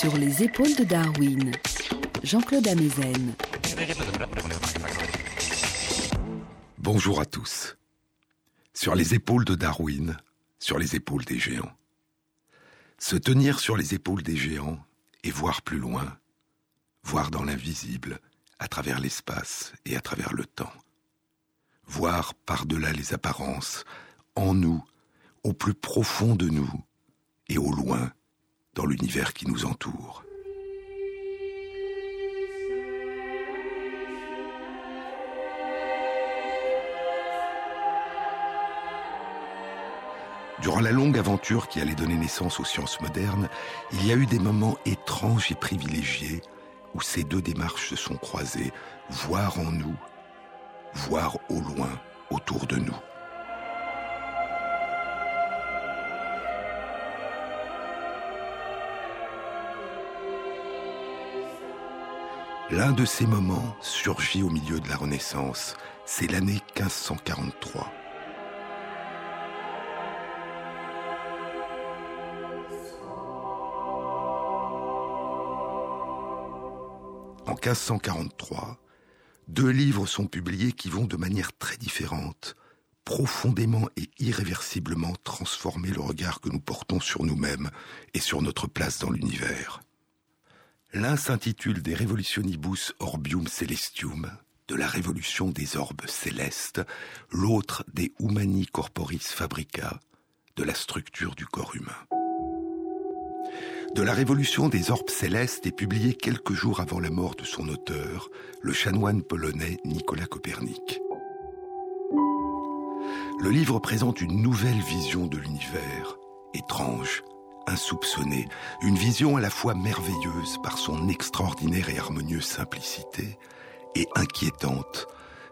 Sur les épaules de Darwin, Jean-Claude Ameisen. Bonjour à tous. Sur les épaules de Darwin, sur les épaules des géants. Se tenir sur les épaules des géants et voir plus loin, voir dans l'invisible, à travers l'espace et à travers le temps. Voir par-delà les apparences, en nous, au plus profond de nous et au loin, dans l'univers qui nous entoure. Durant la longue aventure qui allait donner naissance aux sciences modernes, il y a eu des moments étranges et privilégiés où ces deux démarches se sont croisées, voir en nous, voir au loin, autour de nous. L'un de ces moments surgit au milieu de la Renaissance, c'est l'année 1543. En 1543, deux livres sont publiés qui vont de manière très différente, profondément et irréversiblement transformer le regard que nous portons sur nous-mêmes et sur notre place dans l'univers. L'un s'intitule « De Revolutionibus orbium celestium », de la révolution des orbes célestes, l'autre « De humani corporis fabrica », de la structure du corps humain. De la révolution des orbes célestes est publié quelques jours avant la mort de son auteur, le chanoine polonais Nicolas Copernic. Le livre présente une nouvelle vision de l'univers, étrange, insoupçonnée, une vision à la fois merveilleuse par son extraordinaire et harmonieuse simplicité, et inquiétante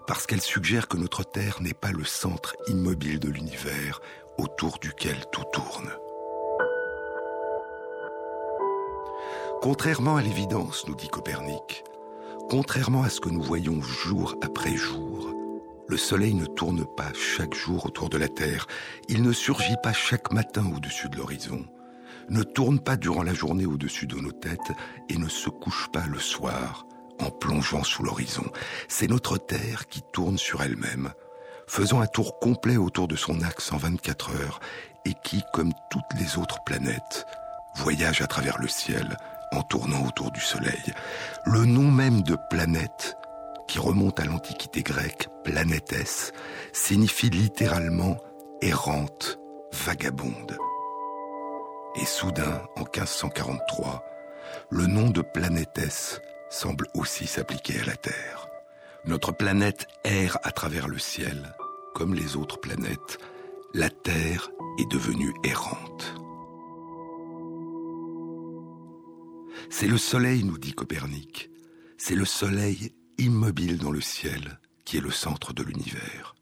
parce qu'elle suggère que notre Terre n'est pas le centre immobile de l'univers autour duquel tout tourne. Contrairement à l'évidence, nous dit Copernic, contrairement à ce que nous voyons jour après jour, le Soleil ne tourne pas chaque jour autour de la Terre, il ne surgit pas chaque matin au-dessus de l'horizon, ne tourne pas durant la journée au-dessus de nos têtes et ne se couche pas le soir en plongeant sous l'horizon. C'est notre Terre qui tourne sur elle-même, faisant un tour complet autour de son axe en 24 heures et qui, comme toutes les autres planètes, voyage à travers le ciel, en tournant autour du Soleil. Le nom même de planète, qui remonte à l'Antiquité grecque, planétès, signifie littéralement errante, vagabonde. Et soudain, en 1543, le nom de planétès semble aussi s'appliquer à la Terre. Notre planète erre à travers le ciel, comme les autres planètes. La Terre est devenue errante. C'est le Soleil, nous dit Copernic, c'est le Soleil immobile dans le ciel qui est le centre de l'univers.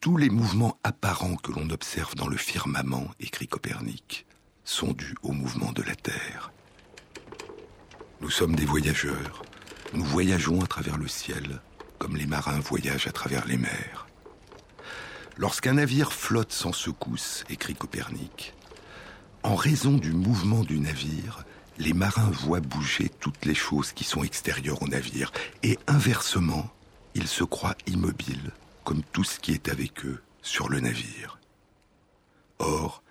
Tous les mouvements apparents que l'on observe dans le firmament, écrit Copernic, sont dus au mouvement de la Terre. Nous sommes des voyageurs, nous voyageons à travers le ciel comme les marins voyagent à travers les mers. Lorsqu'un navire flotte sans secousse, écrit Copernic, en raison du mouvement du navire, les marins voient bouger toutes les choses qui sont extérieures au navire. Et inversement, ils se croient immobiles, comme tout ce qui est avec eux sur le navire. Or,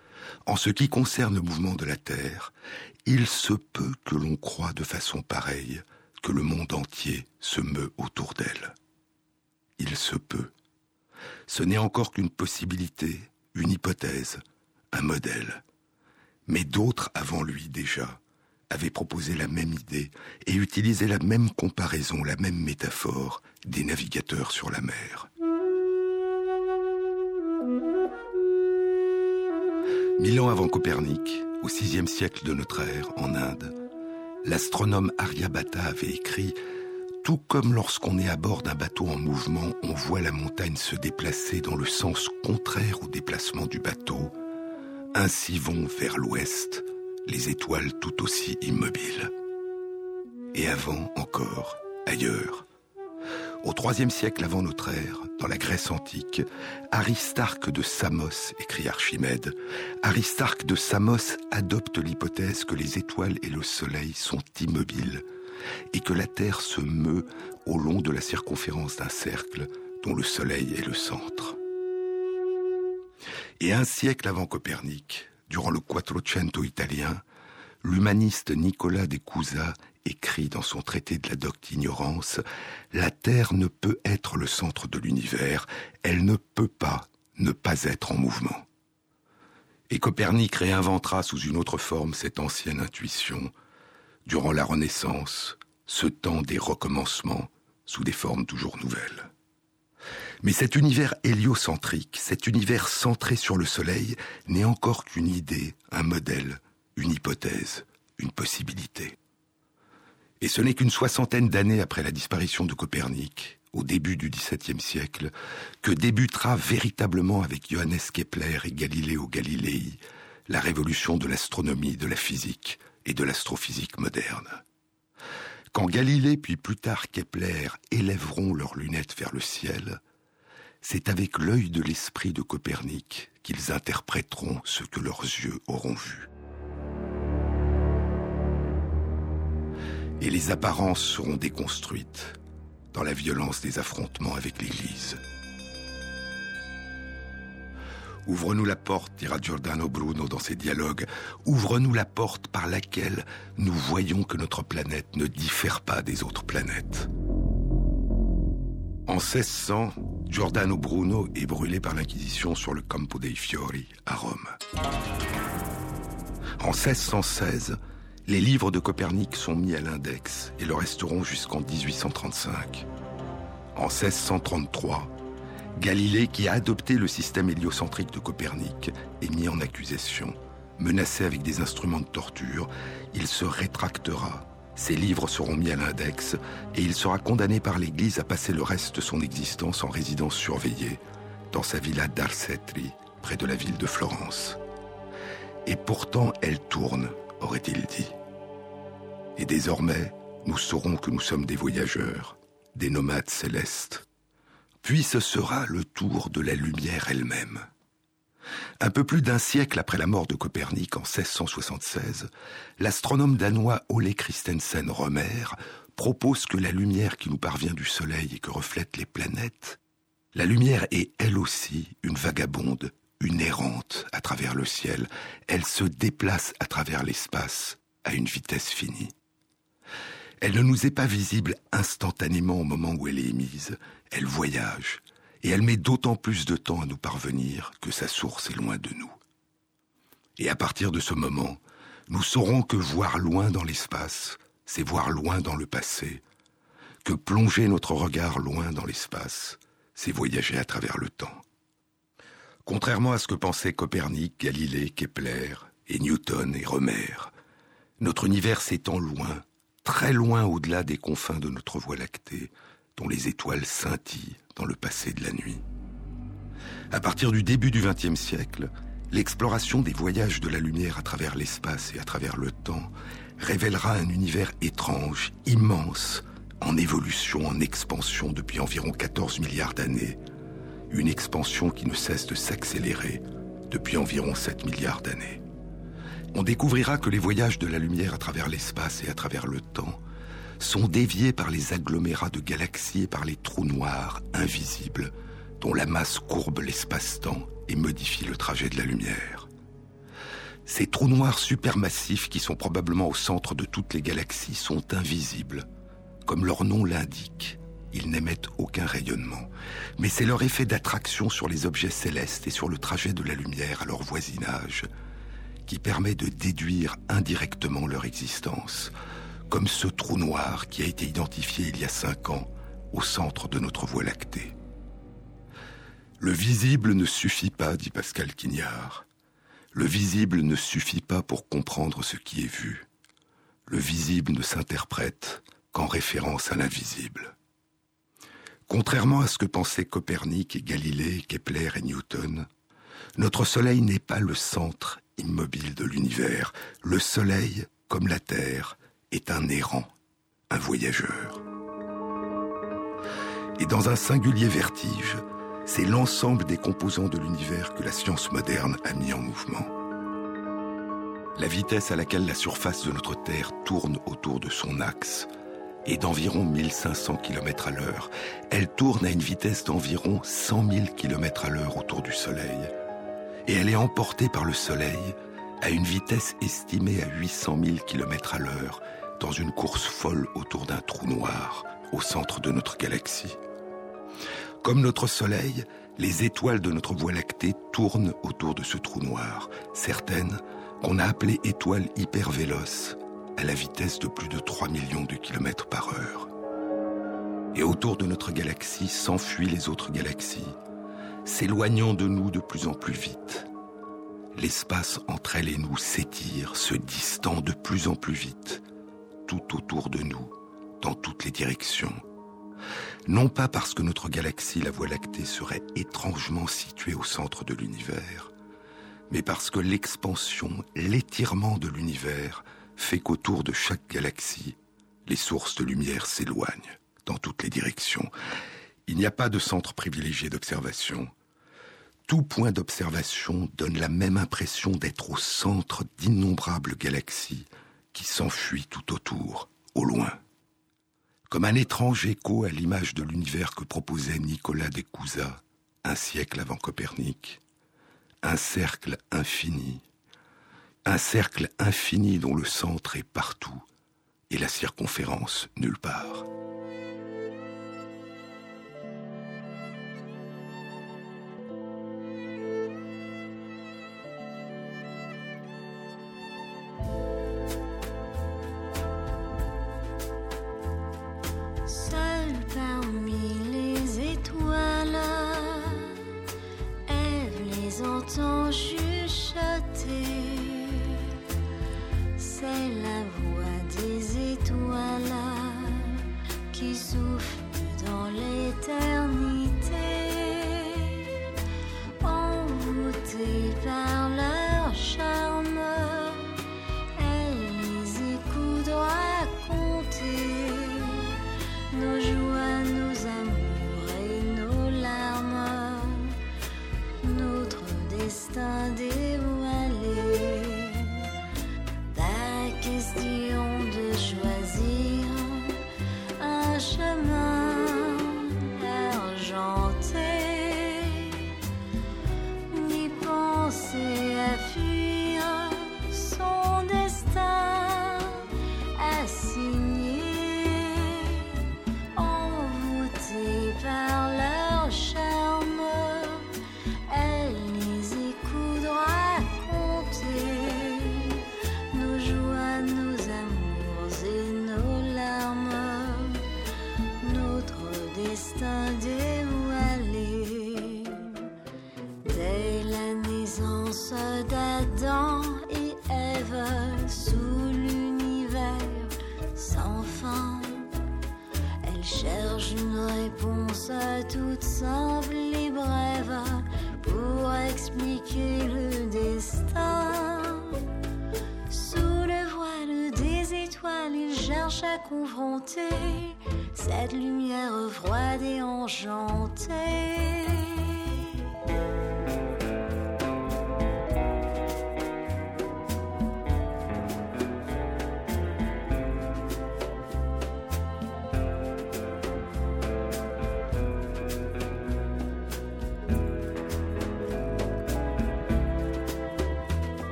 en ce qui concerne le mouvement de la Terre, il se peut que l'on croie de façon pareille que le monde entier se meut autour d'elle. Il se peut. Ce n'est encore qu'une possibilité, une hypothèse, un modèle. Mais d'autres avant lui déjà avait proposé la même idée et utilisait la même comparaison, la même métaphore des navigateurs sur la mer. Mille ans avant Copernic, au VIe siècle de notre ère, en Inde, l'astronome Aryabhata avait écrit « Tout comme lorsqu'on est à bord d'un bateau en mouvement, on voit la montagne se déplacer dans le sens contraire au déplacement du bateau, ainsi vont vers l'ouest » les étoiles tout aussi immobiles. Et avant encore, ailleurs. Au IIIe siècle avant notre ère, dans la Grèce antique, Aristarque de Samos, écrit Archimède, Aristarque de Samos adopte l'hypothèse que les étoiles et le soleil sont immobiles et que la Terre se meut au long de la circonférence d'un cercle dont le soleil est le centre. Et un siècle avant Copernic, durant le Quattrocento italien, l'humaniste Nicolas de Cusa écrit dans son traité de la docte ignorance « La Terre ne peut être le centre de l'univers, elle ne peut pas ne pas être en mouvement. » Et Copernic réinventera sous une autre forme cette ancienne intuition. Durant la Renaissance, ce temps des recommencements sous des formes toujours nouvelles. Mais cet univers héliocentrique, cet univers centré sur le Soleil, n'est encore qu'une idée, un modèle, une hypothèse, une possibilité. Et ce n'est qu'une soixantaine d'années après la disparition de Copernic, au début du XVIIe siècle, que débutera véritablement avec Johannes Kepler et Galileo Galilei la révolution de l'astronomie, de la physique et de l'astrophysique moderne. Quand Galilée puis plus tard Kepler élèveront leurs lunettes vers le ciel, c'est avec l'œil de l'esprit de Copernic qu'ils interpréteront ce que leurs yeux auront vu. Et les apparences seront déconstruites dans la violence des affrontements avec l'Église. « Ouvre-nous la porte », dira Giordano Bruno dans ses dialogues, « ouvre-nous la porte par laquelle nous voyons que notre planète ne diffère pas des autres planètes. » En 1600, Giordano Bruno est brûlé par l'Inquisition sur le Campo dei Fiori à Rome. En 1616, les livres de Copernic sont mis à l'index et le resteront jusqu'en 1835. En 1633, Galilée, qui a adopté le système héliocentrique de Copernic, est mis en accusation. Menacé avec des instruments de torture, il se rétractera. Ses livres seront mis à l'index et il sera condamné par l'Église à passer le reste de son existence en résidence surveillée, dans sa villa d'Arcetri, près de la ville de Florence. Et pourtant, elle tourne, aurait-il dit. Et désormais, nous saurons que nous sommes des voyageurs, des nomades célestes. Puis ce sera le tour de la lumière elle-même. Un peu plus d'un siècle après la mort de Copernic, en 1676, l'astronome danois Ole Christensen Rømer propose que la lumière qui nous parvient du Soleil et que reflètent les planètes, la lumière est elle aussi une vagabonde, une errante à travers le ciel. Elle se déplace à travers l'espace à une vitesse finie. Elle ne nous est pas visible instantanément au moment où elle est émise. Elle voyage, et elle met d'autant plus de temps à nous parvenir que sa source est loin de nous. Et à partir de ce moment, nous saurons que voir loin dans l'espace, c'est voir loin dans le passé, que plonger notre regard loin dans l'espace, c'est voyager à travers le temps. Contrairement à ce que pensaient Copernic, Galilée, Kepler, et Newton et Rømer, notre univers s'étend loin, très loin au-delà des confins de notre Voie lactée, dont les étoiles scintillent dans le passé de la nuit. À partir du début du XXe siècle, l'exploration des voyages de la lumière à travers l'espace et à travers le temps révélera un univers étrange, immense, en évolution, en expansion depuis environ 14 milliards d'années. Une expansion qui ne cesse de s'accélérer depuis environ 7 milliards d'années. On découvrira que les voyages de la lumière à travers l'espace et à travers le temps sont déviés par les agglomérats de galaxies et par les trous noirs invisibles dont la masse courbe l'espace-temps et modifie le trajet de la lumière. Ces trous noirs supermassifs qui sont probablement au centre de toutes les galaxies sont invisibles. Comme leur nom l'indique, ils n'émettent aucun rayonnement. Mais c'est leur effet d'attraction sur les objets célestes et sur le trajet de la lumière à leur voisinage qui permet de déduire indirectement leur existence, comme ce trou noir qui a été identifié il y a 5 ans au centre de notre Voie lactée. Le visible ne suffit pas, dit Pascal Quignard. Le visible ne suffit pas pour comprendre ce qui est vu. Le visible ne s'interprète qu'en référence à l'invisible. Contrairement à ce que pensaient Copernic et Galilée, Kepler et Newton, notre Soleil n'est pas le centre immobile de l'univers. Le Soleil, comme la Terre, est un errant, un voyageur. Et dans un singulier vertige, c'est l'ensemble des composants de l'univers que la science moderne a mis en mouvement. La vitesse à laquelle la surface de notre Terre tourne autour de son axe est d'environ 1500 km à l'heure. Elle tourne à une vitesse d'environ 100 000 km à l'heure autour du Soleil. Et elle est emportée par le Soleil à une vitesse estimée à 800 000 km à l'heure dans une course folle autour d'un trou noir au centre de notre galaxie. Comme notre Soleil, les étoiles de notre Voie lactée tournent autour de ce trou noir, certaines qu'on a appelées étoiles hypervéloces, à la vitesse de plus de 3 millions de kilomètres par heure. Et autour de notre galaxie s'enfuient les autres galaxies, s'éloignant de nous de plus en plus vite. L'espace entre elles et nous s'étire, se distend de plus en plus vite, tout autour de nous, dans toutes les directions. Non pas parce que notre galaxie, la Voie lactée, serait étrangement située au centre de l'univers, mais parce que l'expansion, l'étirement de l'univers fait qu'autour de chaque galaxie, les sources de lumière s'éloignent dans toutes les directions. Il n'y a pas de centre privilégié d'observation. Tout point d'observation donne la même impression d'être au centre d'innombrables galaxies qui s'enfuient tout autour, au loin. Comme un étrange écho à l'image de l'univers que proposait Nicolas de Cusa, un siècle avant Copernic. Un cercle infini dont le centre est partout et la circonférence nulle part.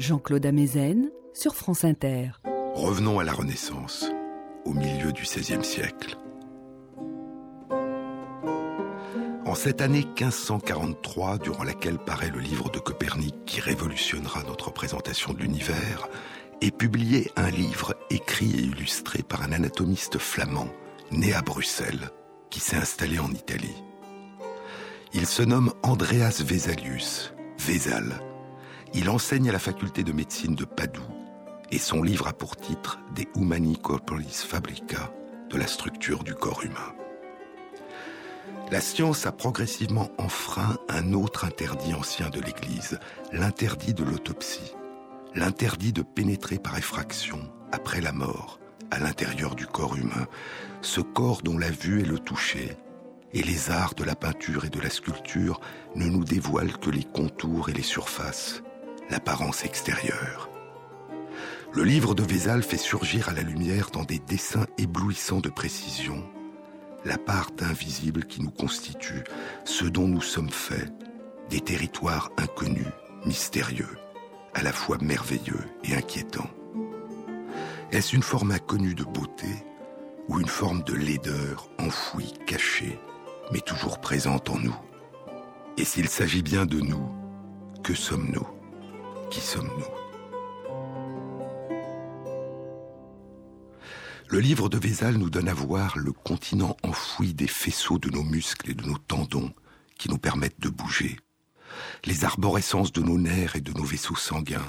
Jean-Claude Ameisen sur France Inter. Revenons à la Renaissance, au milieu du XVIe siècle. En cette année 1543, durant laquelle paraît le livre de Copernic qui révolutionnera notre représentation de l'univers, est publié un livre écrit et illustré par un anatomiste flamand, né à Bruxelles, qui s'est installé en Italie. Il se nomme Andreas Vesalius, Vesal. Il enseigne à la faculté de médecine de Padoue et son livre a pour titre « De humani corporis fabrica », de la structure du corps humain. La science a progressivement enfreint un autre interdit ancien de l'Église, l'interdit de l'autopsie, l'interdit de pénétrer par effraction, après la mort, à l'intérieur du corps humain, ce corps dont la vue et le toucher, et les arts de la peinture et de la sculpture ne nous dévoilent que les contours et les surfaces, l'apparence extérieure. Le livre de Vesal fait surgir à la lumière dans des dessins éblouissants de précision la part invisible qui nous constitue, ce dont nous sommes faits, des territoires inconnus, mystérieux, à la fois merveilleux et inquiétants. Est-ce une forme inconnue de beauté ou une forme de laideur enfouie, cachée, mais toujours présente en nous? Et s'il s'agit bien de nous, que sommes-nous? Qui sommes-nous? Le livre de Vesal nous donne à voir le continent enfoui des faisceaux de nos muscles et de nos tendons qui nous permettent de bouger, les arborescences de nos nerfs et de nos vaisseaux sanguins,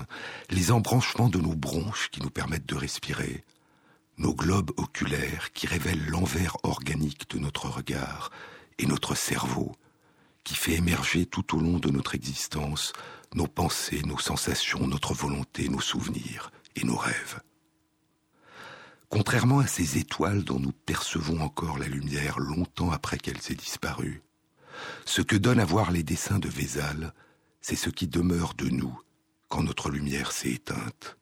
les embranchements de nos bronches qui nous permettent de respirer, nos globes oculaires qui révèlent l'envers organique de notre regard et notre cerveau qui fait émerger tout au long de notre existence nos pensées, nos sensations, notre volonté, nos souvenirs et nos rêves. Contrairement à ces étoiles dont nous percevons encore la lumière longtemps après qu'elles aient disparu, ce que donnent à voir les dessins de Vesal, c'est ce qui demeure de nous quand notre lumière s'est éteinte.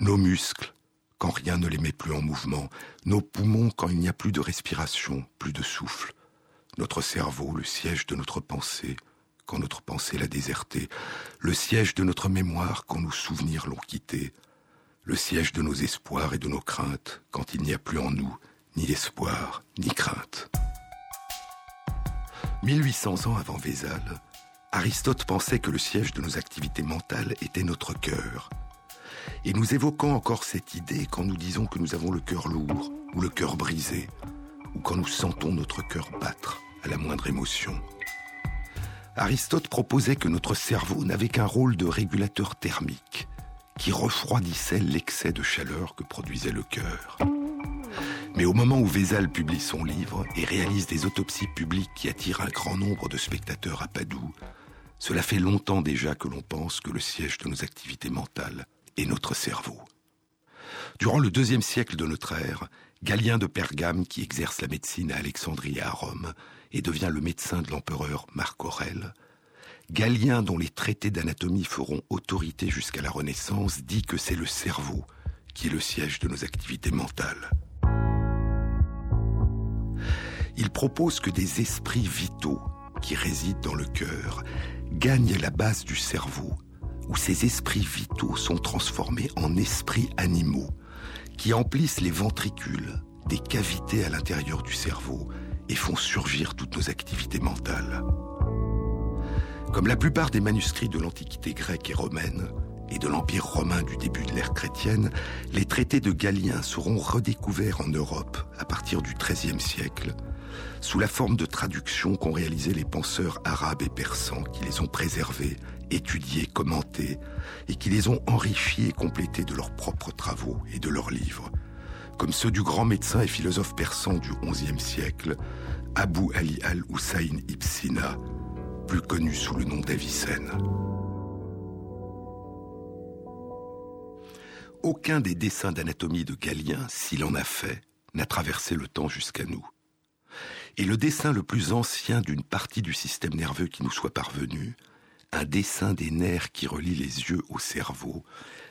Nos muscles, quand rien ne les met plus en mouvement, nos poumons, quand il n'y a plus de respiration, plus de souffle, notre cerveau, le siège de notre pensée, quand notre pensée l'a déserté, le siège de notre mémoire, quand nos souvenirs l'ont quitté, le siège de nos espoirs et de nos craintes, quand il n'y a plus en nous ni espoir ni crainte. 1800 ans avant Vesal, Aristote pensait que le siège de nos activités mentales était notre cœur. Et nous évoquons encore cette idée quand nous disons que nous avons le cœur lourd ou le cœur brisé, ou quand nous sentons notre cœur battre à la moindre émotion. Aristote proposait que notre cerveau n'avait qu'un rôle de régulateur thermique, qui refroidissait l'excès de chaleur que produisait le cœur. Mais au moment où Vesal publie son livre et réalise des autopsies publiques qui attirent un grand nombre de spectateurs à Padoue, cela fait longtemps déjà que l'on pense que le siège de nos activités mentales est notre cerveau. Durant le IIe siècle de notre ère, Galien de Pergame, qui exerce la médecine à Alexandrie et à Rome, et devient le médecin de l'empereur Marc Aurèle, Galien, dont les traités d'anatomie feront autorité jusqu'à la Renaissance, dit que c'est le cerveau qui est le siège de nos activités mentales. Il propose que des esprits vitaux, qui résident dans le cœur, gagnent la base du cerveau, où ces esprits vitaux sont transformés en esprits animaux, qui emplissent les ventricules, des cavités à l'intérieur du cerveau, et font surgir toutes nos activités mentales. Comme la plupart des manuscrits de l'Antiquité grecque et romaine, et de l'Empire romain du début de l'ère chrétienne, les traités de Galien seront redécouverts en Europe à partir du XIIIe siècle, sous la forme de traductions qu'ont réalisées les penseurs arabes et persans qui les ont préservés, étudiés, commentés, et qui les ont enrichis et complétés de leurs propres travaux et de leurs livres, comme ceux du grand médecin et philosophe persan du XIe siècle, Abou Ali al-Hussein ibn Sina, plus connu sous le nom d'Avicenne. Aucun des dessins d'anatomie de Galien, s'il en a fait, n'a traversé le temps jusqu'à nous. Et le dessin le plus ancien d'une partie du système nerveux qui nous soit parvenu, un dessin des nerfs qui relie les yeux au cerveau,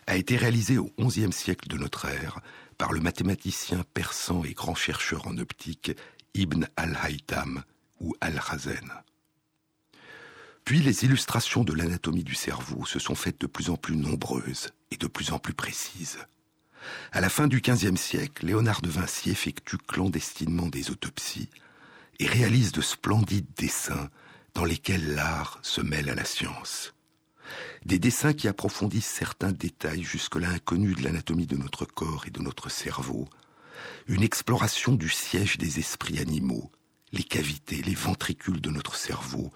a été réalisé au XIe siècle de notre ère par le mathématicien persan et grand chercheur en optique Ibn al-Haytham ou al-Razen. Depuis, les illustrations de l'anatomie du cerveau se sont faites de plus en plus nombreuses et de plus en plus précises. À la fin du XVe siècle, Léonard de Vinci effectue clandestinement des autopsies et réalise de splendides dessins dans lesquels l'art se mêle à la science. Des dessins qui approfondissent certains détails jusque-là inconnus de l'anatomie de notre corps et de notre cerveau, une exploration du siège des esprits animaux, les cavités, les ventricules de notre cerveau,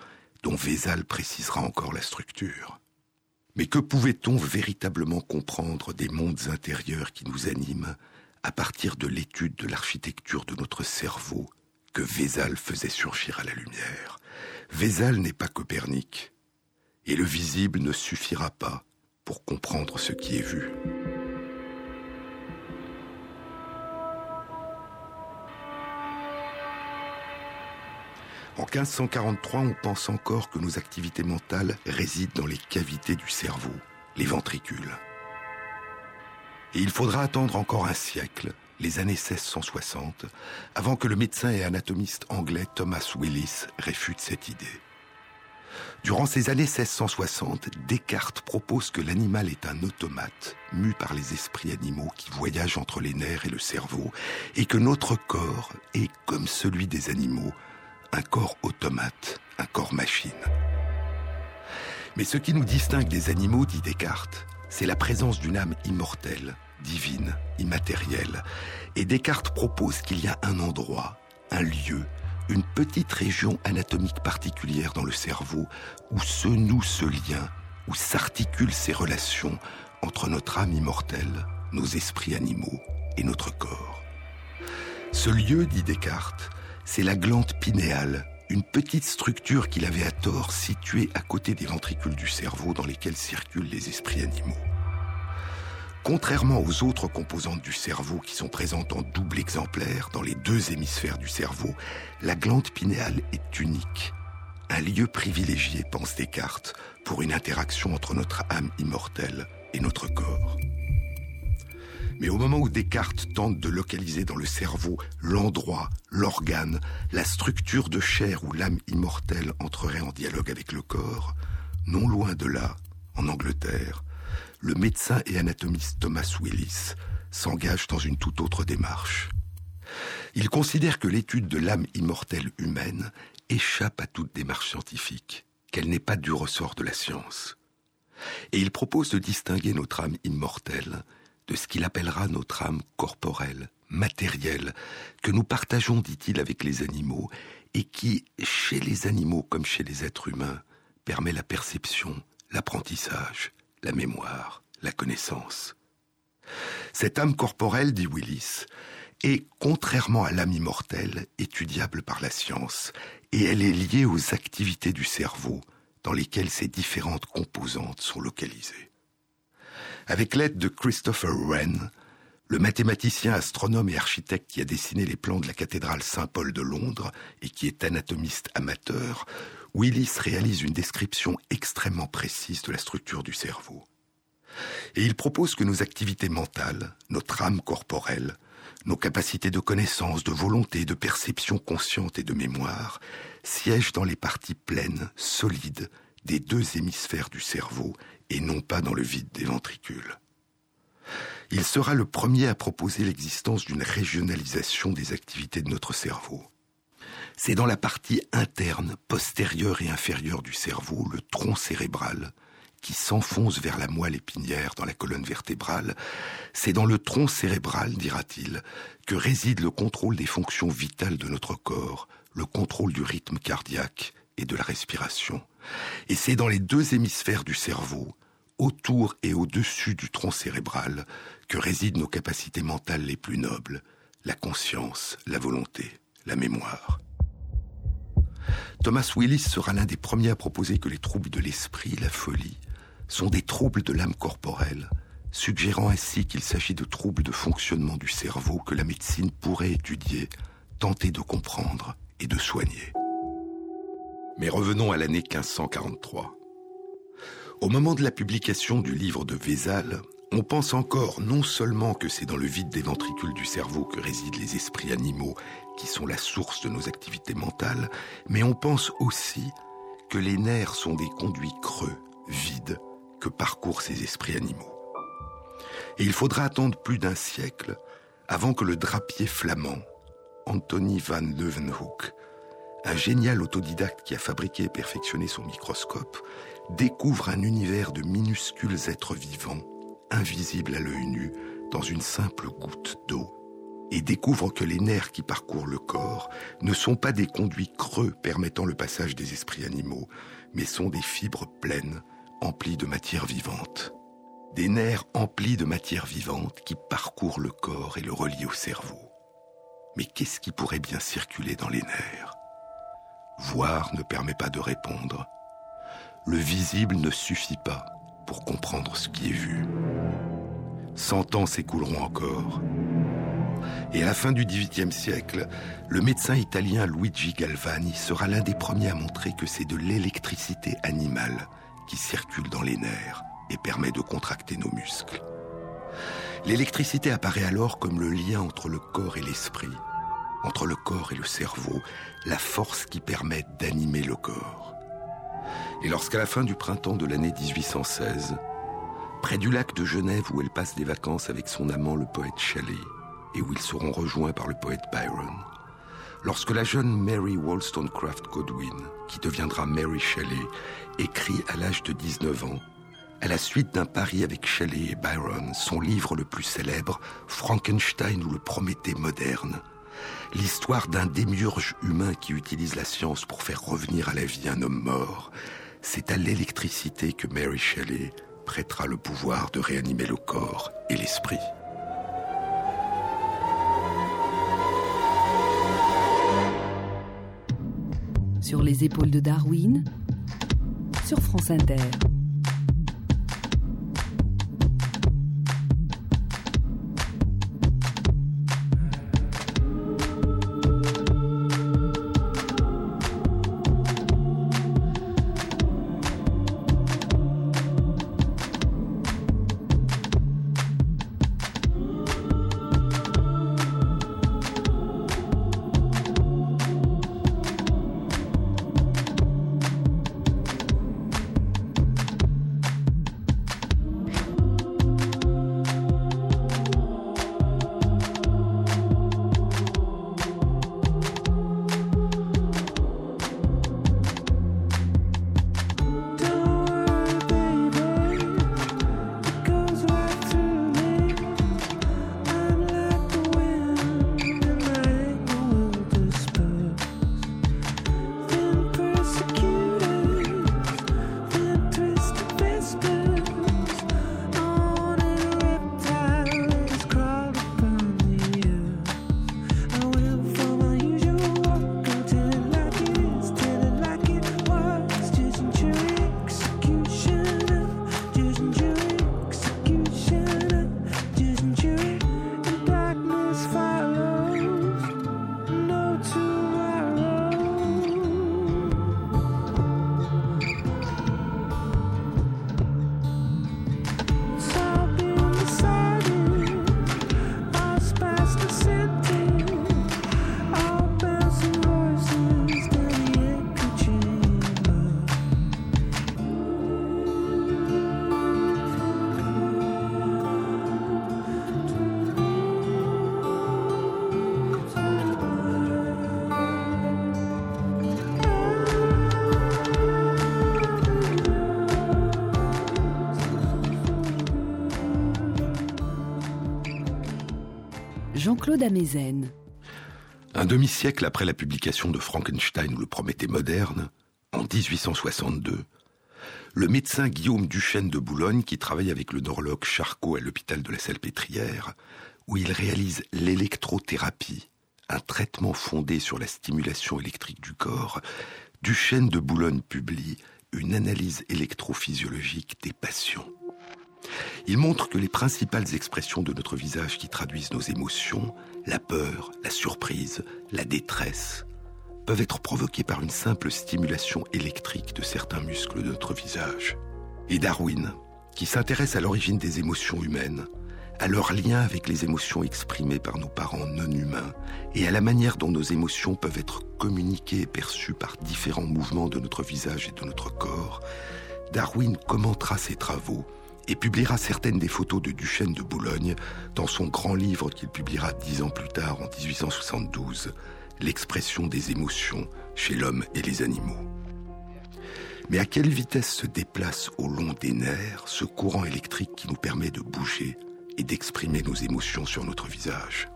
dont Vesal précisera encore la structure. Mais que pouvait-on véritablement comprendre des mondes intérieurs qui nous animent à partir de l'étude de l'architecture de notre cerveau que Vesal faisait surgir à la lumière ? Vesal n'est pas Copernic. Et le visible ne suffira pas pour comprendre ce qui est vu. En 1543, on pense encore que nos activités mentales résident dans les cavités du cerveau, les ventricules. Et il faudra attendre encore un siècle, les années 1660, avant que le médecin et anatomiste anglais Thomas Willis réfute cette idée. Durant ces années 1660, Descartes propose que l'animal est un automate, mu par les esprits animaux qui voyagent entre les nerfs et le cerveau, et que notre corps est, comme celui des animaux, un corps automate, un corps machine. Mais ce qui nous distingue des animaux, dit Descartes, c'est la présence d'une âme immortelle, divine, immatérielle. Et Descartes propose qu'il y a un endroit, un lieu, une petite région anatomique particulière dans le cerveau où se noue ce lien, où s'articulent ces relations entre notre âme immortelle, nos esprits animaux et notre corps. Ce lieu, dit Descartes, c'est la glande pinéale, une petite structure qu'il avait à tort située à côté des ventricules du cerveau dans lesquels circulent les esprits animaux. Contrairement aux autres composantes du cerveau qui sont présentes en double exemplaire dans les deux hémisphères du cerveau, la glande pinéale est unique. Un lieu privilégié, pense Descartes, pour une interaction entre notre âme immortelle et notre corps. Mais au moment où Descartes tente de localiser dans le cerveau l'endroit, l'organe, la structure de chair où l'âme immortelle entrerait en dialogue avec le corps, non loin de là, en Angleterre, le médecin et anatomiste Thomas Willis s'engage dans une toute autre démarche. Il considère que l'étude de l'âme immortelle humaine échappe à toute démarche scientifique, qu'elle n'est pas du ressort de la science. Et il propose de distinguer notre âme immortelle de ce qu'il appellera notre âme corporelle, matérielle, que nous partageons, dit-il, avec les animaux, et qui, chez les animaux comme chez les êtres humains, permet la perception, l'apprentissage, la mémoire, la connaissance. Cette âme corporelle, dit Willis, est, contrairement à l'âme immortelle, étudiable par la science, et elle est liée aux activités du cerveau dans lesquelles ces différentes composantes sont localisées. Avec l'aide de Christopher Wren, le mathématicien, astronome et architecte qui a dessiné les plans de la cathédrale Saint-Paul de Londres et qui est anatomiste amateur, Willis réalise une description extrêmement précise de la structure du cerveau. Et il propose que nos activités mentales, notre âme corporelle, nos capacités de connaissance, de volonté, de perception consciente et de mémoire, siègent dans les parties pleines, solides, des deux hémisphères du cerveau et non pas dans le vide des ventricules. Il sera le premier à proposer l'existence d'une régionalisation des activités de notre cerveau. C'est dans la partie interne, postérieure et inférieure du cerveau, le tronc cérébral, qui s'enfonce vers la moelle épinière dans la colonne vertébrale. C'est dans le tronc cérébral, dira-t-il, que réside le contrôle des fonctions vitales de notre corps, le contrôle du rythme cardiaque et de la respiration. Et c'est dans les deux hémisphères du cerveau, autour et au-dessus du tronc cérébral, que résident nos capacités mentales les plus nobles, la conscience, la volonté, la mémoire. Thomas Willis sera l'un des premiers à proposer que les troubles de l'esprit, la folie, sont des troubles de l'âme corporelle, suggérant ainsi qu'il s'agit de troubles de fonctionnement du cerveau que la médecine pourrait étudier, tenter de comprendre et de soigner. Mais revenons à l'année 1543. Au moment de la publication du livre de Vesal, on pense encore non seulement que c'est dans le vide des ventricules du cerveau que résident les esprits animaux qui sont la source de nos activités mentales, mais on pense aussi que les nerfs sont des conduits creux, vides, que parcourent ces esprits animaux. Et il faudra attendre plus d'un siècle avant que le drapier flamand, Anthony van Leeuwenhoek, un génial autodidacte qui a fabriqué et perfectionné son microscope, découvre un univers de minuscules êtres vivants, invisibles à l'œil nu, dans une simple goutte d'eau, et découvre que les nerfs qui parcourent le corps ne sont pas des conduits creux permettant le passage des esprits animaux, mais sont des fibres pleines, emplies de matière vivante. Des nerfs emplis de matière vivante qui parcourent le corps et le relient au cerveau. Mais qu'est-ce qui pourrait bien circuler dans les nerfs ? Voir ne permet pas de répondre. Le visible ne suffit pas pour comprendre ce qui est vu. 100 ans s'écouleront encore. Et à la fin du XVIIIe siècle, le médecin italien Luigi Galvani sera l'un des premiers à montrer que c'est de l'électricité animale qui circule dans les nerfs et permet de contracter nos muscles. L'électricité apparaît alors comme le lien entre le corps et l'esprit, entre le corps et le cerveau, la force qui permet d'animer le corps. Et lorsqu'à la fin du printemps de l'année 1816, près du lac de Genève où elle passe des vacances avec son amant le poète Shelley, et où ils seront rejoints par le poète Byron, lorsque la jeune Mary Wollstonecraft Godwin, qui deviendra Mary Shelley, écrit à l'âge de 19 ans, à la suite d'un pari avec Shelley et Byron, son livre le plus célèbre, Frankenstein ou le Prométhée moderne, l'histoire d'un démiurge humain qui utilise la science pour faire revenir à la vie un homme mort, c'est à l'électricité que Mary Shelley prêtera le pouvoir de réanimer le corps et l'esprit. Sur les épaules de Darwin, sur France Inter. Jean-Claude Ameisen. Un demi-siècle après la publication de Frankenstein ou le Prométhée moderne, en 1862, le médecin Guillaume Duchenne de Boulogne, qui travaille avec le neurologue Charcot à l'hôpital de la Salpêtrière, où il réalise l'électrothérapie, un traitement fondé sur la stimulation électrique du corps, Duchenne de Boulogne publie une analyse électrophysiologique des patients. Il montre que les principales expressions de notre visage qui traduisent nos émotions, la peur, la surprise, la détresse, peuvent être provoquées par une simple stimulation électrique de certains muscles de notre visage. Et Darwin, qui s'intéresse à l'origine des émotions humaines, à leur lien avec les émotions exprimées par nos parents non humains et à la manière dont nos émotions peuvent être communiquées et perçues par différents mouvements de notre visage et de notre corps, Darwin commentera ses travaux et publiera certaines des photos de Duchenne de Boulogne dans son grand livre qu'il publiera 10 ans plus tard, en 1872, « L'expression des émotions chez l'homme et les animaux ». Mais à quelle vitesse se déplace au long des nerfs ce courant électrique qui nous permet de bouger et d'exprimer nos émotions sur notre visage ?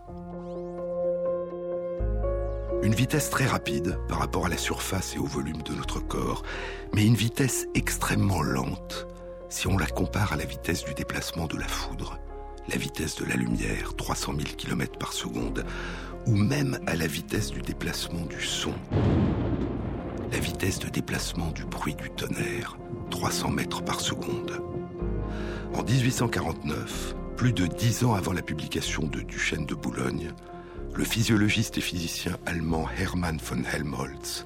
Une vitesse très rapide par rapport à la surface et au volume de notre corps, mais une vitesse extrêmement lente si on la compare à la vitesse du déplacement de la foudre, la vitesse de la lumière, 300 000 km par seconde, ou même à la vitesse du déplacement du son, la vitesse de déplacement du bruit du tonnerre, 300 mètres par seconde. En 1849, plus de 10 ans avant la publication de Duchenne de Boulogne, le physiologiste et physicien allemand Hermann von Helmholtz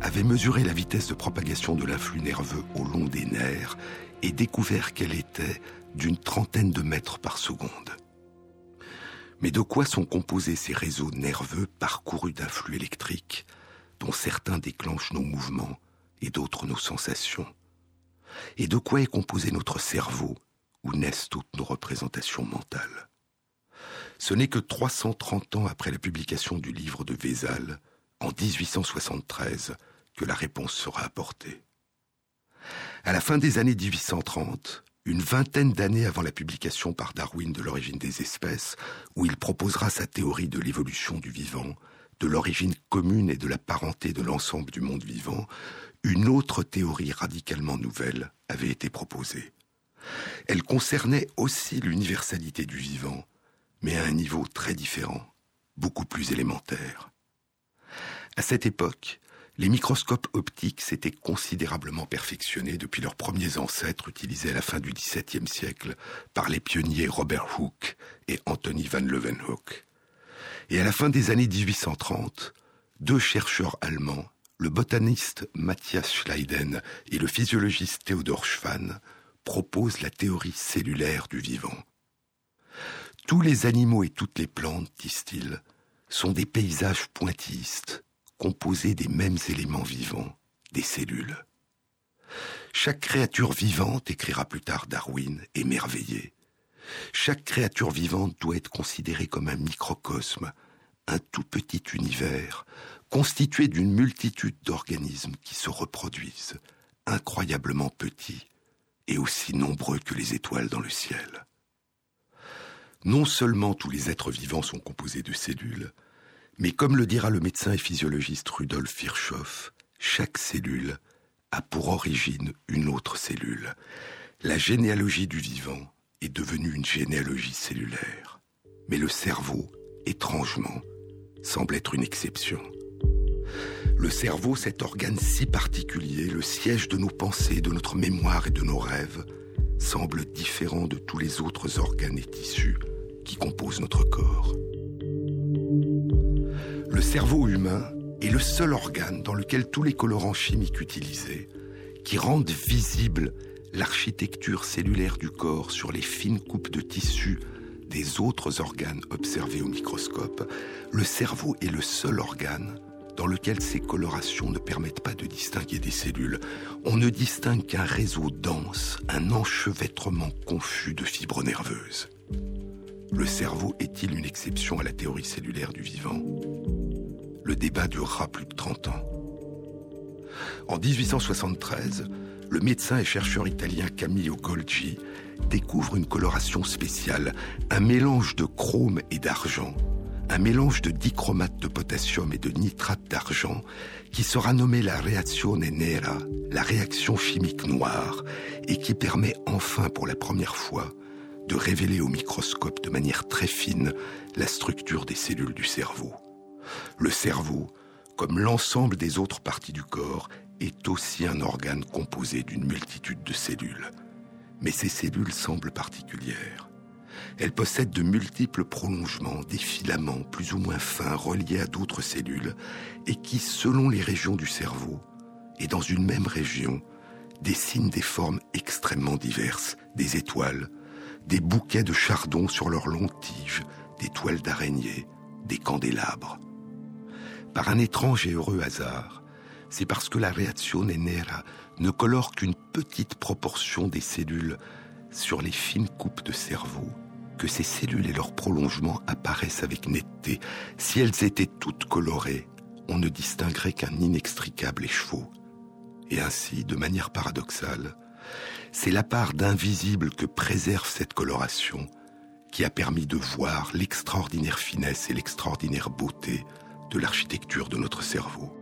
avait mesuré la vitesse de propagation de l'influx nerveux au long des nerfs et découvert qu'elle était d'une 30aine de mètres par seconde. Mais de quoi sont composés ces réseaux nerveux parcourus d'un flux électrique, dont certains déclenchent nos mouvements et d'autres nos sensations? Et de quoi est composé notre cerveau, où naissent toutes nos représentations mentales? Ce n'est que 330 ans après la publication du livre de Vesal, en 1873, que la réponse sera apportée. À la fin des années 1830, une vingtaine d'années avant la publication par Darwin de l'origine des espèces, où il proposera sa théorie de l'évolution du vivant, de l'origine commune et de la parenté de l'ensemble du monde vivant, une autre théorie radicalement nouvelle avait été proposée. Elle concernait aussi l'universalité du vivant, mais à un niveau très différent, beaucoup plus élémentaire. À cette époque, les microscopes optiques s'étaient considérablement perfectionnés depuis leurs premiers ancêtres utilisés à la fin du XVIIe siècle par les pionniers Robert Hooke et Anthony van Leeuwenhoek. Et à la fin des années 1830, 2 chercheurs allemands, le botaniste Matthias Schleiden et le physiologiste Theodor Schwann, proposent la théorie cellulaire du vivant. Tous les animaux et toutes les plantes, disent-ils, sont des paysages pointillistes, composés des mêmes éléments vivants, des cellules. Chaque créature vivante, écrira plus tard Darwin, émerveillé, chaque créature vivante doit être considérée comme un microcosme, un tout petit univers, constitué d'une multitude d'organismes qui se reproduisent, incroyablement petits et aussi nombreux que les étoiles dans le ciel. Non seulement tous les êtres vivants sont composés de cellules, mais comme le dira le médecin et physiologiste Rudolf Virchow, chaque cellule a pour origine une autre cellule. La généalogie du vivant est devenue une généalogie cellulaire. Mais le cerveau, étrangement, semble être une exception. Le cerveau, cet organe si particulier, le siège de nos pensées, de notre mémoire et de nos rêves, semble différent de tous les autres organes et tissus qui composent notre corps. Le cerveau humain est le seul organe dans lequel tous les colorants chimiques utilisés, qui rendent visible l'architecture cellulaire du corps sur les fines coupes de tissus des autres organes observés au microscope, le cerveau est le seul organe dans lequel ces colorations ne permettent pas de distinguer des cellules. On ne distingue qu'un réseau dense, un enchevêtrement confus de fibres nerveuses. Le cerveau est-il une exception à la théorie cellulaire du vivant ? Le débat durera plus de 30 ans. En 1873, le médecin et chercheur italien Camillo Golgi découvre une coloration spéciale, un mélange de chrome et d'argent, un mélange de dichromate de potassium et de nitrate d'argent qui sera nommé la reazione nera, la réaction chimique noire, et qui permet enfin pour la première fois de révéler au microscope de manière très fine la structure des cellules du cerveau. Le cerveau, comme l'ensemble des autres parties du corps, est aussi un organe composé d'une multitude de cellules. Mais ces cellules semblent particulières. Elles possèdent de multiples prolongements, des filaments plus ou moins fins reliés à d'autres cellules et qui, selon les régions du cerveau, et dans une même région, dessinent des formes extrêmement diverses, des étoiles, des bouquets de chardons sur leurs longues tiges, des toiles d'araignées, des candélabres. Par un étrange et heureux hasard, c'est parce que la reazione nera ne colore qu'une petite proportion des cellules sur les fines coupes de cerveau que ces cellules et leurs prolongements apparaissent avec netteté. Si elles étaient toutes colorées, on ne distinguerait qu'un inextricable écheveau. Et ainsi, de manière paradoxale, c'est la part d'invisible que préserve cette coloration qui a permis de voir l'extraordinaire finesse et l'extraordinaire beauté de l'architecture de notre cerveau.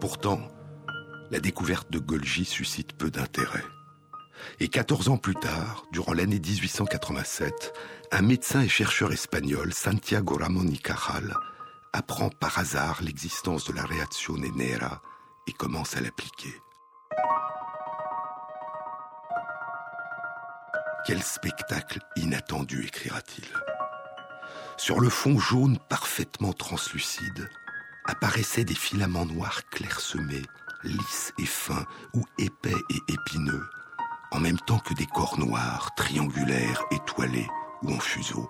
Pourtant, la découverte de Golgi suscite peu d'intérêt. Et 14 ans plus tard, durant l'année 1887, un médecin et chercheur espagnol, Santiago Ramón y Cajal, apprend par hasard l'existence de la reazione nera et commence à l'appliquer. Quel spectacle inattendu, écrira-t-il. Sur le fond jaune parfaitement translucide, apparaissaient des filaments noirs clairsemés, lisses et fins, ou épais et épineux, en même temps que des corps noirs, triangulaires, étoilés ou en fuseau.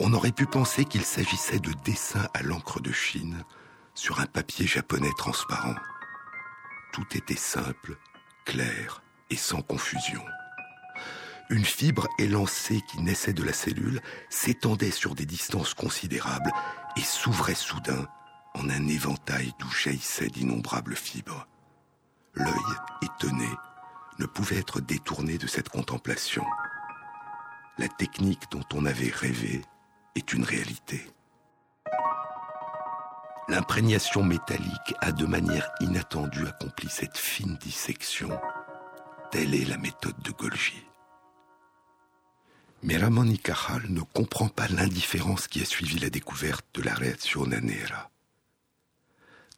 On aurait pu penser qu'il s'agissait de dessins à l'encre de Chine sur un papier japonais transparent. Tout était simple, clair et sans confusion. Une fibre élancée qui naissait de la cellule s'étendait sur des distances considérables et s'ouvrait soudain en un éventail d'où jaillissaient d'innombrables fibres. L'œil, étonné, ne pouvait être détourné de cette contemplation. La technique dont on avait rêvé est une réalité. L'imprégnation métallique a de manière inattendue accompli cette fine dissection. Telle est la méthode de Golgi. Mais Ramón y Cajal ne comprend pas l'indifférence qui a suivi la découverte de la reazione nera.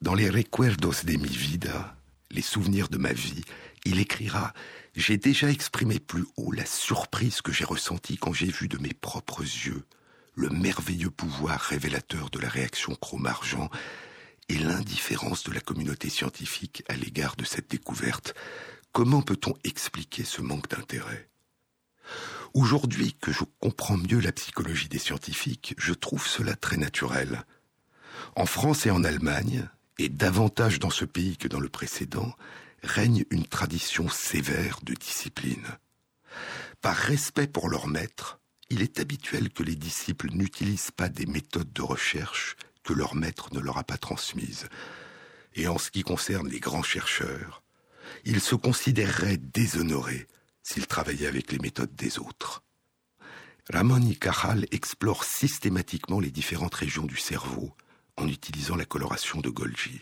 Dans les Recuerdos de mi vida, les souvenirs de ma vie, il écrira « J'ai déjà exprimé plus haut la surprise que j'ai ressentie quand j'ai vu de mes propres yeux le merveilleux pouvoir révélateur de la réaction chrome-argent et l'indifférence de la communauté scientifique à l'égard de cette découverte. Comment peut-on expliquer ce manque d'intérêt ? Aujourd'hui que je comprends mieux la psychologie des scientifiques, je trouve cela très naturel. En France et en Allemagne, et davantage dans ce pays que dans le précédent, règne une tradition sévère de discipline. Par respect pour leur maître, il est habituel que les disciples n'utilisent pas des méthodes de recherche que leur maître ne leur a pas transmises. Et en ce qui concerne les grands chercheurs, ils se considéreraient déshonorés s'ils travaillaient avec les méthodes des autres. Ramón y Cajal explore systématiquement les différentes régions du cerveau en utilisant la coloration de Golgi.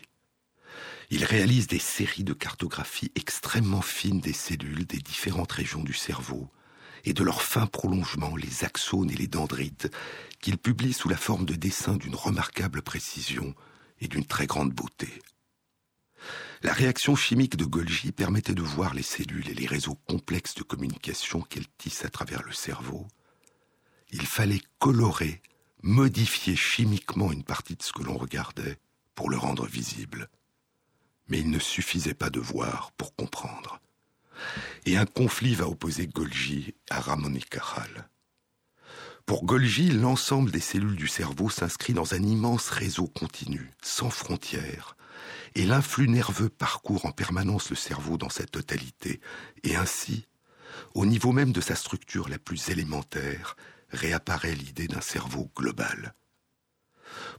Il réalise des séries de cartographies extrêmement fines des cellules des différentes régions du cerveau et de leurs fins prolongements, les axones et les dendrites, qu'il publie sous la forme de dessins d'une remarquable précision et d'une très grande beauté. La réaction chimique de Golgi permettait de voir les cellules et les réseaux complexes de communication qu'elles tissent à travers le cerveau. Il fallait colorer, modifier chimiquement une partie de ce que l'on regardait pour le rendre visible. Mais il ne suffisait pas de voir pour comprendre. Et un conflit va opposer Golgi à Ramón y Cajal. Pour Golgi, l'ensemble des cellules du cerveau s'inscrit dans un immense réseau continu, sans frontières, et l'influx nerveux parcourt en permanence le cerveau dans sa totalité, et ainsi, au niveau même de sa structure la plus élémentaire, réapparaît l'idée d'un cerveau global.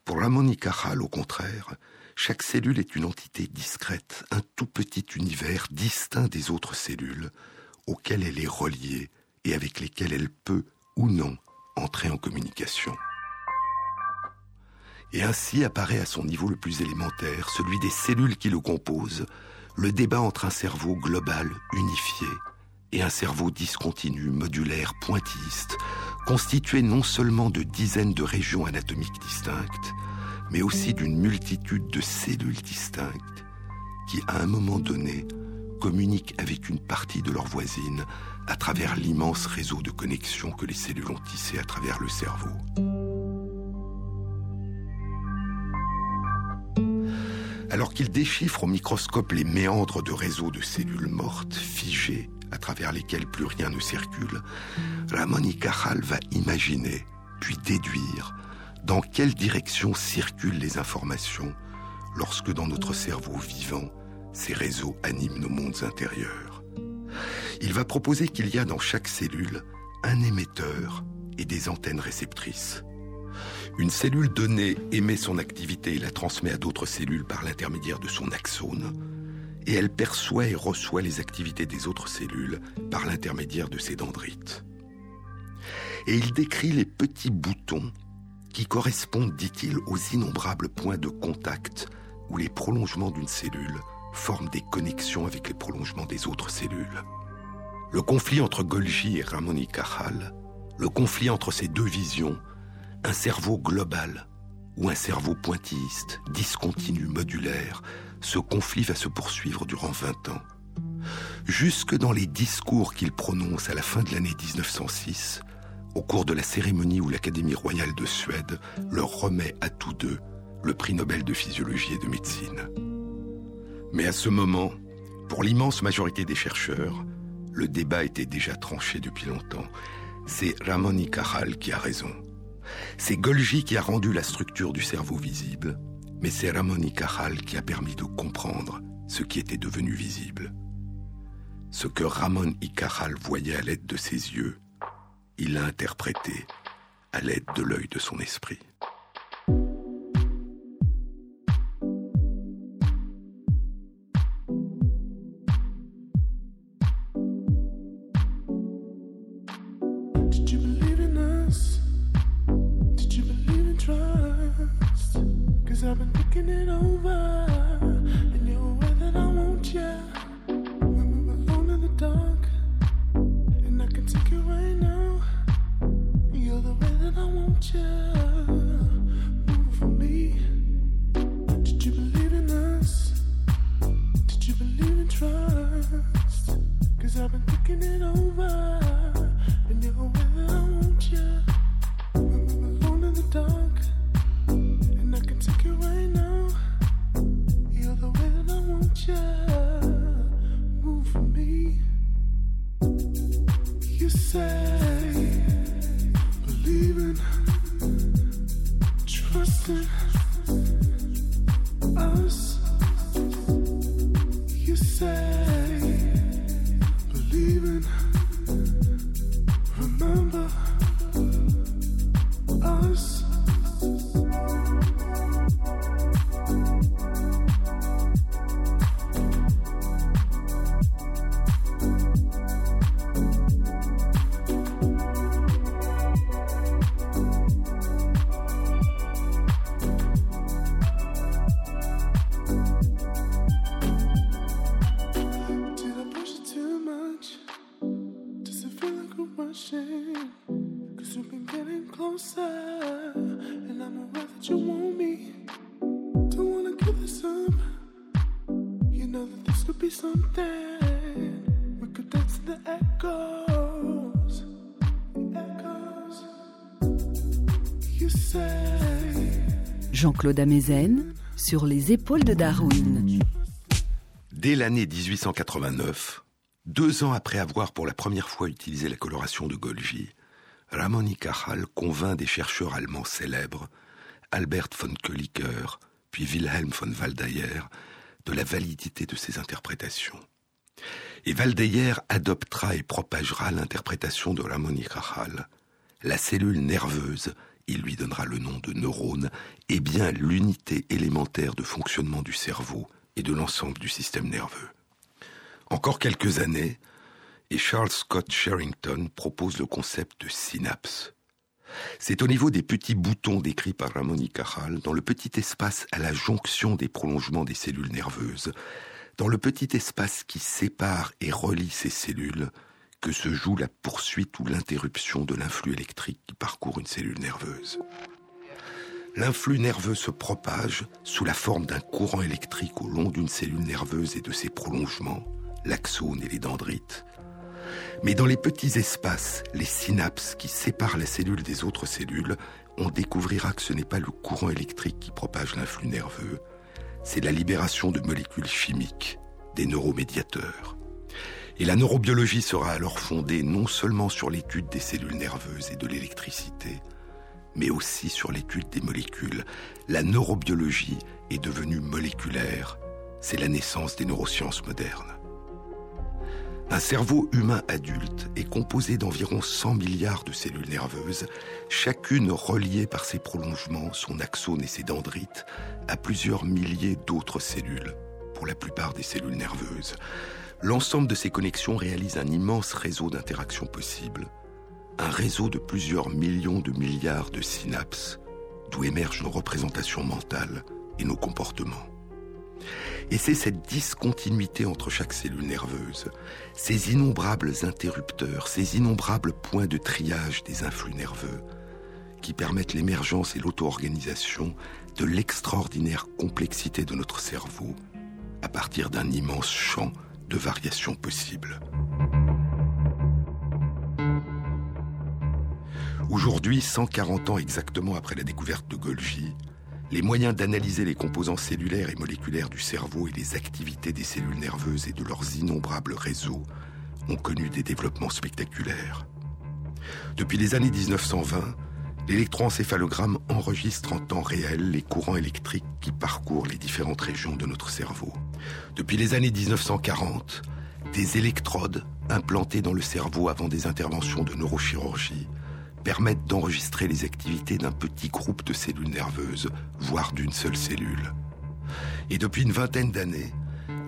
Pour Ramón y Cajal, au contraire, chaque cellule est une entité discrète, un tout petit univers distinct des autres cellules, auquel elle est reliée et avec lesquelles elle peut, ou non, entrer en communication. Et ainsi apparaît à son niveau le plus élémentaire, celui des cellules qui le composent, le débat entre un cerveau global unifié et un cerveau discontinu, modulaire, pointilliste, constitué non seulement de dizaines de régions anatomiques distinctes, mais aussi d'une multitude de cellules distinctes qui, à un moment donné, communiquent avec une partie de leurs voisines à travers l'immense réseau de connexions que les cellules ont tissé à travers le cerveau. alors qu'il déchiffre au microscope les méandres de réseaux de cellules mortes, figées, à travers lesquelles plus rien ne circule, Ramón y Cajal va imaginer, puis déduire, dans quelle direction circulent les informations lorsque dans notre cerveau vivant, ces réseaux animent nos mondes intérieurs. Il va proposer qu'il y a dans chaque cellule un émetteur et des antennes réceptrices. Une cellule donnée émet son activité et la transmet à d'autres cellules par l'intermédiaire de son axone, et elle perçoit et reçoit les activités des autres cellules par l'intermédiaire de ses dendrites. Et il décrit les petits boutons qui correspondent, dit-il, aux innombrables points de contact où les prolongements d'une cellule forment des connexions avec les prolongements des autres cellules. Le conflit entre Golgi et Ramón y Cajal, le conflit entre ces deux visions, un cerveau global ou un cerveau pointilliste, discontinu, modulaire, ce conflit va se poursuivre durant 20 ans. Jusque dans les discours qu'il prononce à la fin de l'année 1906, au cours de la cérémonie où l'Académie royale de Suède leur remet à tous deux le prix Nobel de physiologie et de médecine. Mais à ce moment, pour l'immense majorité des chercheurs, le débat était déjà tranché depuis longtemps. C'est Ramón y Cajal qui a raison. C'est Golgi qui a rendu la structure du cerveau visible, mais c'est Ramón y Cajal qui a permis de comprendre ce qui était devenu visible. Ce que Ramón y Cajal voyait à l'aide de ses yeux, il l'a interprété à l'aide de l'œil de son esprit. Jean-Claude Ameisen sur les épaules de Darwin. Dès l'année 1889, 2 ans après avoir pour la première fois utilisé la coloration de Golgi, Ramón y Cajal convainc des chercheurs allemands célèbres, Albert von Kolliker puis Wilhelm von Waldeyer, de la validité de ses interprétations. Et Waldeyer adoptera et propagera l'interprétation de Ramón y Cajal. La cellule nerveuse, il lui donnera le nom de neurone, est bien l'unité élémentaire de fonctionnement du cerveau et de l'ensemble du système nerveux. Encore quelques années, et Charles Scott Sherrington propose le concept de synapse. C'est au niveau des petits boutons décrits par Ramón y Cajal, dans le petit espace à la jonction des prolongements des cellules nerveuses, dans le petit espace qui sépare et relie ces cellules, que se joue la poursuite ou l'interruption de l'influx électrique qui parcourt une cellule nerveuse. L'influx nerveux se propage sous la forme d'un courant électrique au long d'une cellule nerveuse et de ses prolongements, l'axone et les dendrites. Mais dans les petits espaces, les synapses qui séparent la cellule des autres cellules, on découvrira que ce n'est pas le courant électrique qui propage l'influx nerveux, c'est la libération de molécules chimiques, des neuromédiateurs. Et la neurobiologie sera alors fondée non seulement sur l'étude des cellules nerveuses et de l'électricité, mais aussi sur l'étude des molécules. La neurobiologie est devenue moléculaire. C'est la naissance des neurosciences modernes. Un cerveau humain adulte est composé d'environ 100 milliards de cellules nerveuses, chacune reliée par ses prolongements, son axone et ses dendrites, à plusieurs milliers d'autres cellules, pour la plupart des cellules nerveuses. L'ensemble de ces connexions réalise un immense réseau d'interactions possibles, un réseau de plusieurs millions de milliards de synapses, d'où émergent nos représentations mentales et nos comportements. Et c'est cette discontinuité entre chaque cellule nerveuse, ces innombrables interrupteurs, ces innombrables points de triage des influx nerveux, qui permettent l'émergence et l'auto-organisation de l'extraordinaire complexité de notre cerveau à partir d'un immense champ de variations possibles. Aujourd'hui, 140 ans exactement après la découverte de Golgi, les moyens d'analyser les composants cellulaires et moléculaires du cerveau et les activités des cellules nerveuses et de leurs innombrables réseaux ont connu des développements spectaculaires. Depuis les années 1920, l'électroencéphalogramme enregistre en temps réel les courants électriques qui parcourent les différentes régions de notre cerveau. Depuis les années 1940, des électrodes implantées dans le cerveau avant des interventions de neurochirurgie permettent d'enregistrer les activités d'un petit groupe de cellules nerveuses, voire d'une seule cellule. Et depuis une vingtaine d'années,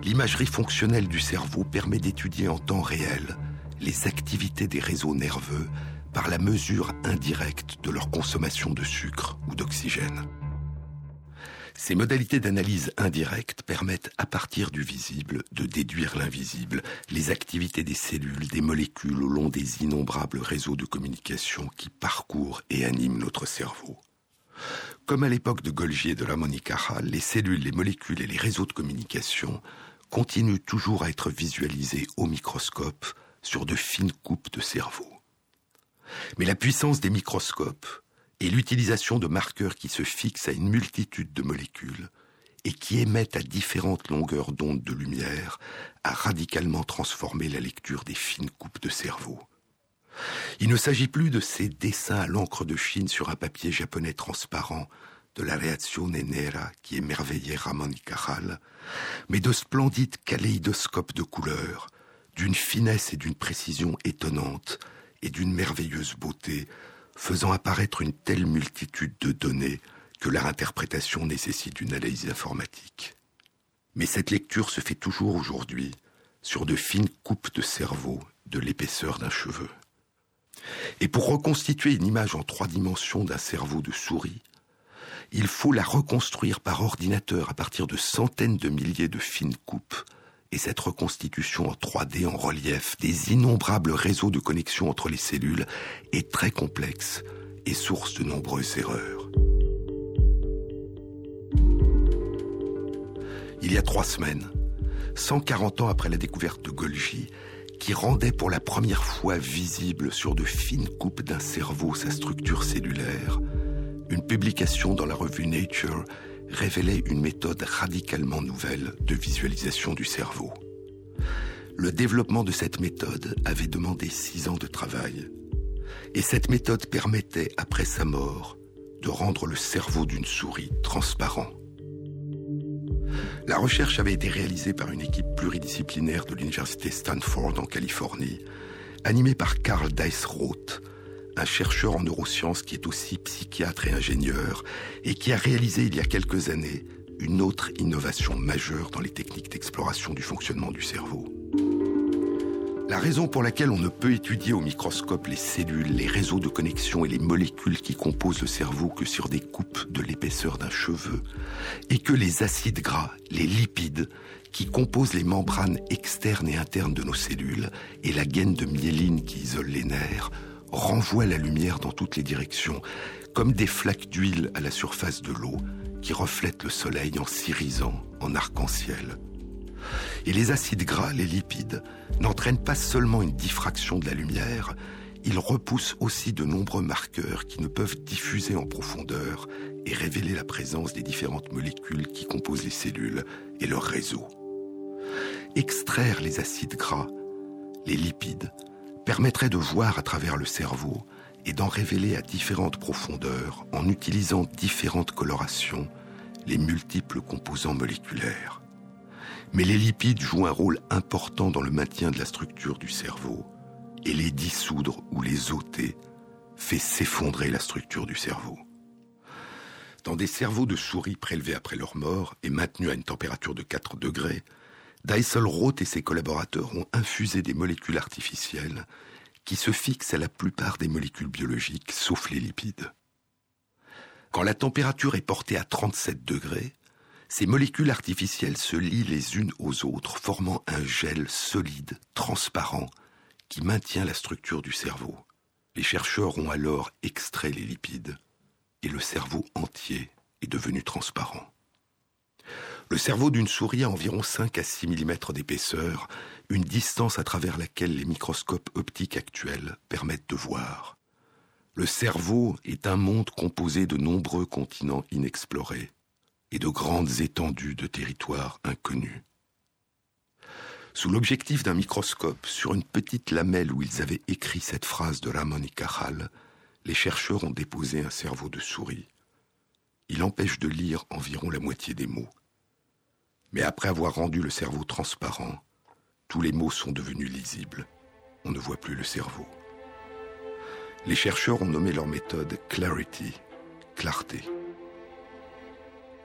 l'imagerie fonctionnelle du cerveau permet d'étudier en temps réel les activités des réseaux nerveux par la mesure indirecte de leur consommation de sucre ou d'oxygène. Ces modalités d'analyse indirecte permettent, à partir du visible, de déduire l'invisible, les activités des cellules, des molécules au long des innombrables réseaux de communication qui parcourent et animent notre cerveau. Comme à l'époque de Golgi et de Ramón y Cajal, les cellules, les molécules et les réseaux de communication continuent toujours à être visualisés au microscope sur de fines coupes de cerveau. Mais la puissance des microscopes et l'utilisation de marqueurs qui se fixent à une multitude de molécules et qui émettent à différentes longueurs d'onde de lumière a radicalement transformé la lecture des fines coupes de cerveau. Il ne s'agit plus de ces dessins à l'encre de Chine sur un papier japonais transparent de la reazione nera qui émerveillait Ramón y Cajal, mais de splendides kaléidoscopes de couleurs, d'une finesse et d'une précision étonnantes et d'une merveilleuse beauté, faisant apparaître une telle multitude de données que leur interprétation nécessite une analyse informatique. Mais cette lecture se fait toujours aujourd'hui sur de fines coupes de cerveau de l'épaisseur d'un cheveu. Et pour reconstituer une image en 3 dimensions d'un cerveau de souris, il faut la reconstruire par ordinateur à partir de centaines de milliers de fines coupes. Et cette reconstitution en 3D en relief des innombrables réseaux de connexion entre les cellules est très complexe et source de nombreuses erreurs. Il y a 3 semaines, 140 ans après la découverte de Golgi, qui rendait pour la première fois visible sur de fines coupes d'un cerveau sa structure cellulaire, une publication dans la revue Nature révélait une méthode radicalement nouvelle de visualisation du cerveau. Le développement de cette méthode avait demandé 6 ans de travail. Et cette méthode permettait, après sa mort, de rendre le cerveau d'une souris transparent. La recherche avait été réalisée par une équipe pluridisciplinaire de l'université Stanford en Californie, animée par Karl Deisseroth, un chercheur en neurosciences qui est aussi psychiatre et ingénieur et qui a réalisé il y a quelques années une autre innovation majeure dans les techniques d'exploration du fonctionnement du cerveau. La raison pour laquelle on ne peut étudier au microscope les cellules, les réseaux de connexion et les molécules qui composent le cerveau que sur des coupes de l'épaisseur d'un cheveu est que les acides gras, les lipides, qui composent les membranes externes et internes de nos cellules et la gaine de myéline qui isole les nerfs renvoie la lumière dans toutes les directions, comme des flaques d'huile à la surface de l'eau qui reflètent le soleil en s'irisant, en arc-en-ciel. Et les acides gras, les lipides, n'entraînent pas seulement une diffraction de la lumière, ils repoussent aussi de nombreux marqueurs qui ne peuvent diffuser en profondeur et révéler la présence des différentes molécules qui composent les cellules et leur réseau. Extraire les acides gras, les lipides, permettrait de voir à travers le cerveau et d'en révéler à différentes profondeurs, en utilisant différentes colorations, les multiples composants moléculaires. Mais les lipides jouent un rôle important dans le maintien de la structure du cerveau, et les dissoudre ou les ôter fait s'effondrer la structure du cerveau. Dans des cerveaux de souris prélevés après leur mort et maintenus à une température de 4 degrés, Deisseroth et ses collaborateurs ont infusé des molécules artificielles qui se fixent à la plupart des molécules biologiques, sauf les lipides. Quand la température est portée à 37 degrés, ces molécules artificielles se lient les unes aux autres, formant un gel solide, transparent, qui maintient la structure du cerveau. Les chercheurs ont alors extrait les lipides, et le cerveau entier est devenu transparent. Le cerveau d'une souris a environ 5 à 6 mm d'épaisseur, une distance à travers laquelle les microscopes optiques actuels permettent de voir. Le cerveau est un monde composé de nombreux continents inexplorés et de grandes étendues de territoires inconnus. Sous l'objectif d'un microscope, sur une petite lamelle où ils avaient écrit cette phrase de Ramón y Cajal, les chercheurs ont déposé un cerveau de souris. Il empêche de lire environ la moitié des mots. Mais après avoir rendu le cerveau transparent, tous les mots sont devenus lisibles. On ne voit plus le cerveau. Les chercheurs ont nommé leur méthode « Clarity », « clarté ».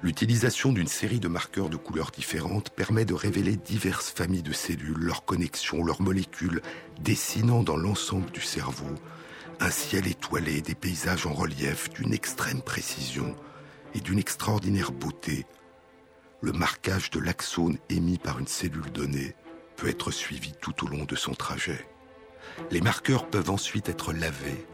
L'utilisation d'une série de marqueurs de couleurs différentes permet de révéler diverses familles de cellules, leurs connexions, leurs molécules, dessinant dans l'ensemble du cerveau un ciel étoilé, des paysages en relief, d'une extrême précision et d'une extraordinaire beauté. Le marquage de l'axone émis par une cellule donnée peut être suivi tout au long de son trajet. Les marqueurs peuvent ensuite être lavés,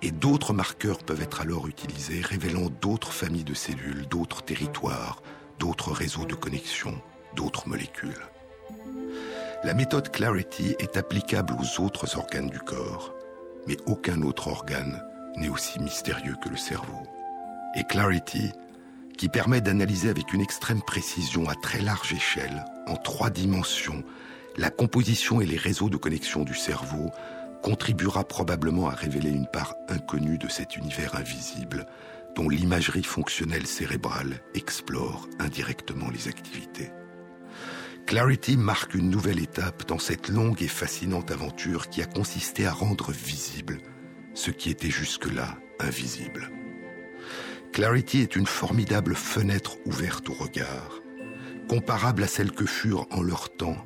et d'autres marqueurs peuvent être alors utilisés, révélant d'autres familles de cellules, d'autres territoires, d'autres réseaux de connexion, d'autres molécules. La méthode Clarity est applicable aux autres organes du corps, mais aucun autre organe n'est aussi mystérieux que le cerveau. Et Clarity, qui permet d'analyser avec une extrême précision à très large échelle, en 3 dimensions, la composition et les réseaux de connexion du cerveau, contribuera probablement à révéler une part inconnue de cet univers invisible dont l'imagerie fonctionnelle cérébrale explore indirectement les activités. Clarity marque une nouvelle étape dans cette longue et fascinante aventure qui a consisté à rendre visible ce qui était jusque-là invisible. Clarity est une formidable fenêtre ouverte au regard, comparable à celle que furent en leur temps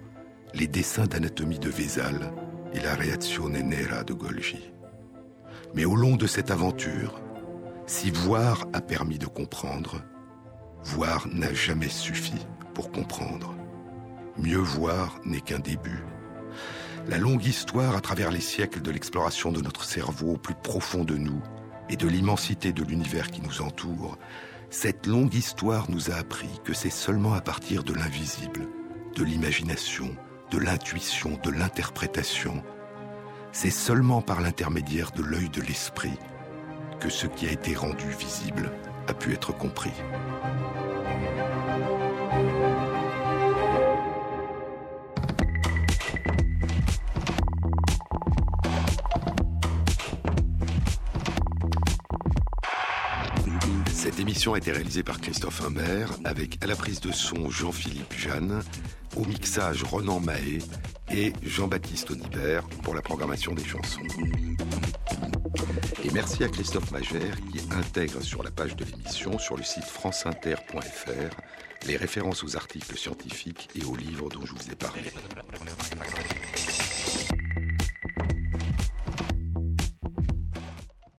les dessins d'anatomie de Vesal et la reazione nera de Golgi. Mais au long de cette aventure, si voir a permis de comprendre, voir n'a jamais suffi pour comprendre. Mieux voir n'est qu'un début. La longue histoire à travers les siècles de l'exploration de notre cerveau au plus profond de nous et de l'immensité de l'univers qui nous entoure, cette longue histoire nous a appris que c'est seulement à partir de l'invisible, de l'imagination, de l'intuition, de l'interprétation. C'est seulement par l'intermédiaire de l'œil de l'esprit que ce qui a été rendu visible a pu être compris. Cette émission a été réalisée par Christophe Humbert, avec à la prise de son Jean-Philippe Jeanne, au mixage Renan Mahé et Jean-Baptiste Onibert pour la programmation des chansons. Et merci à Christophe Magère qui intègre sur la page de l'émission, sur le site franceinter.fr, les références aux articles scientifiques et aux livres dont je vous ai parlé.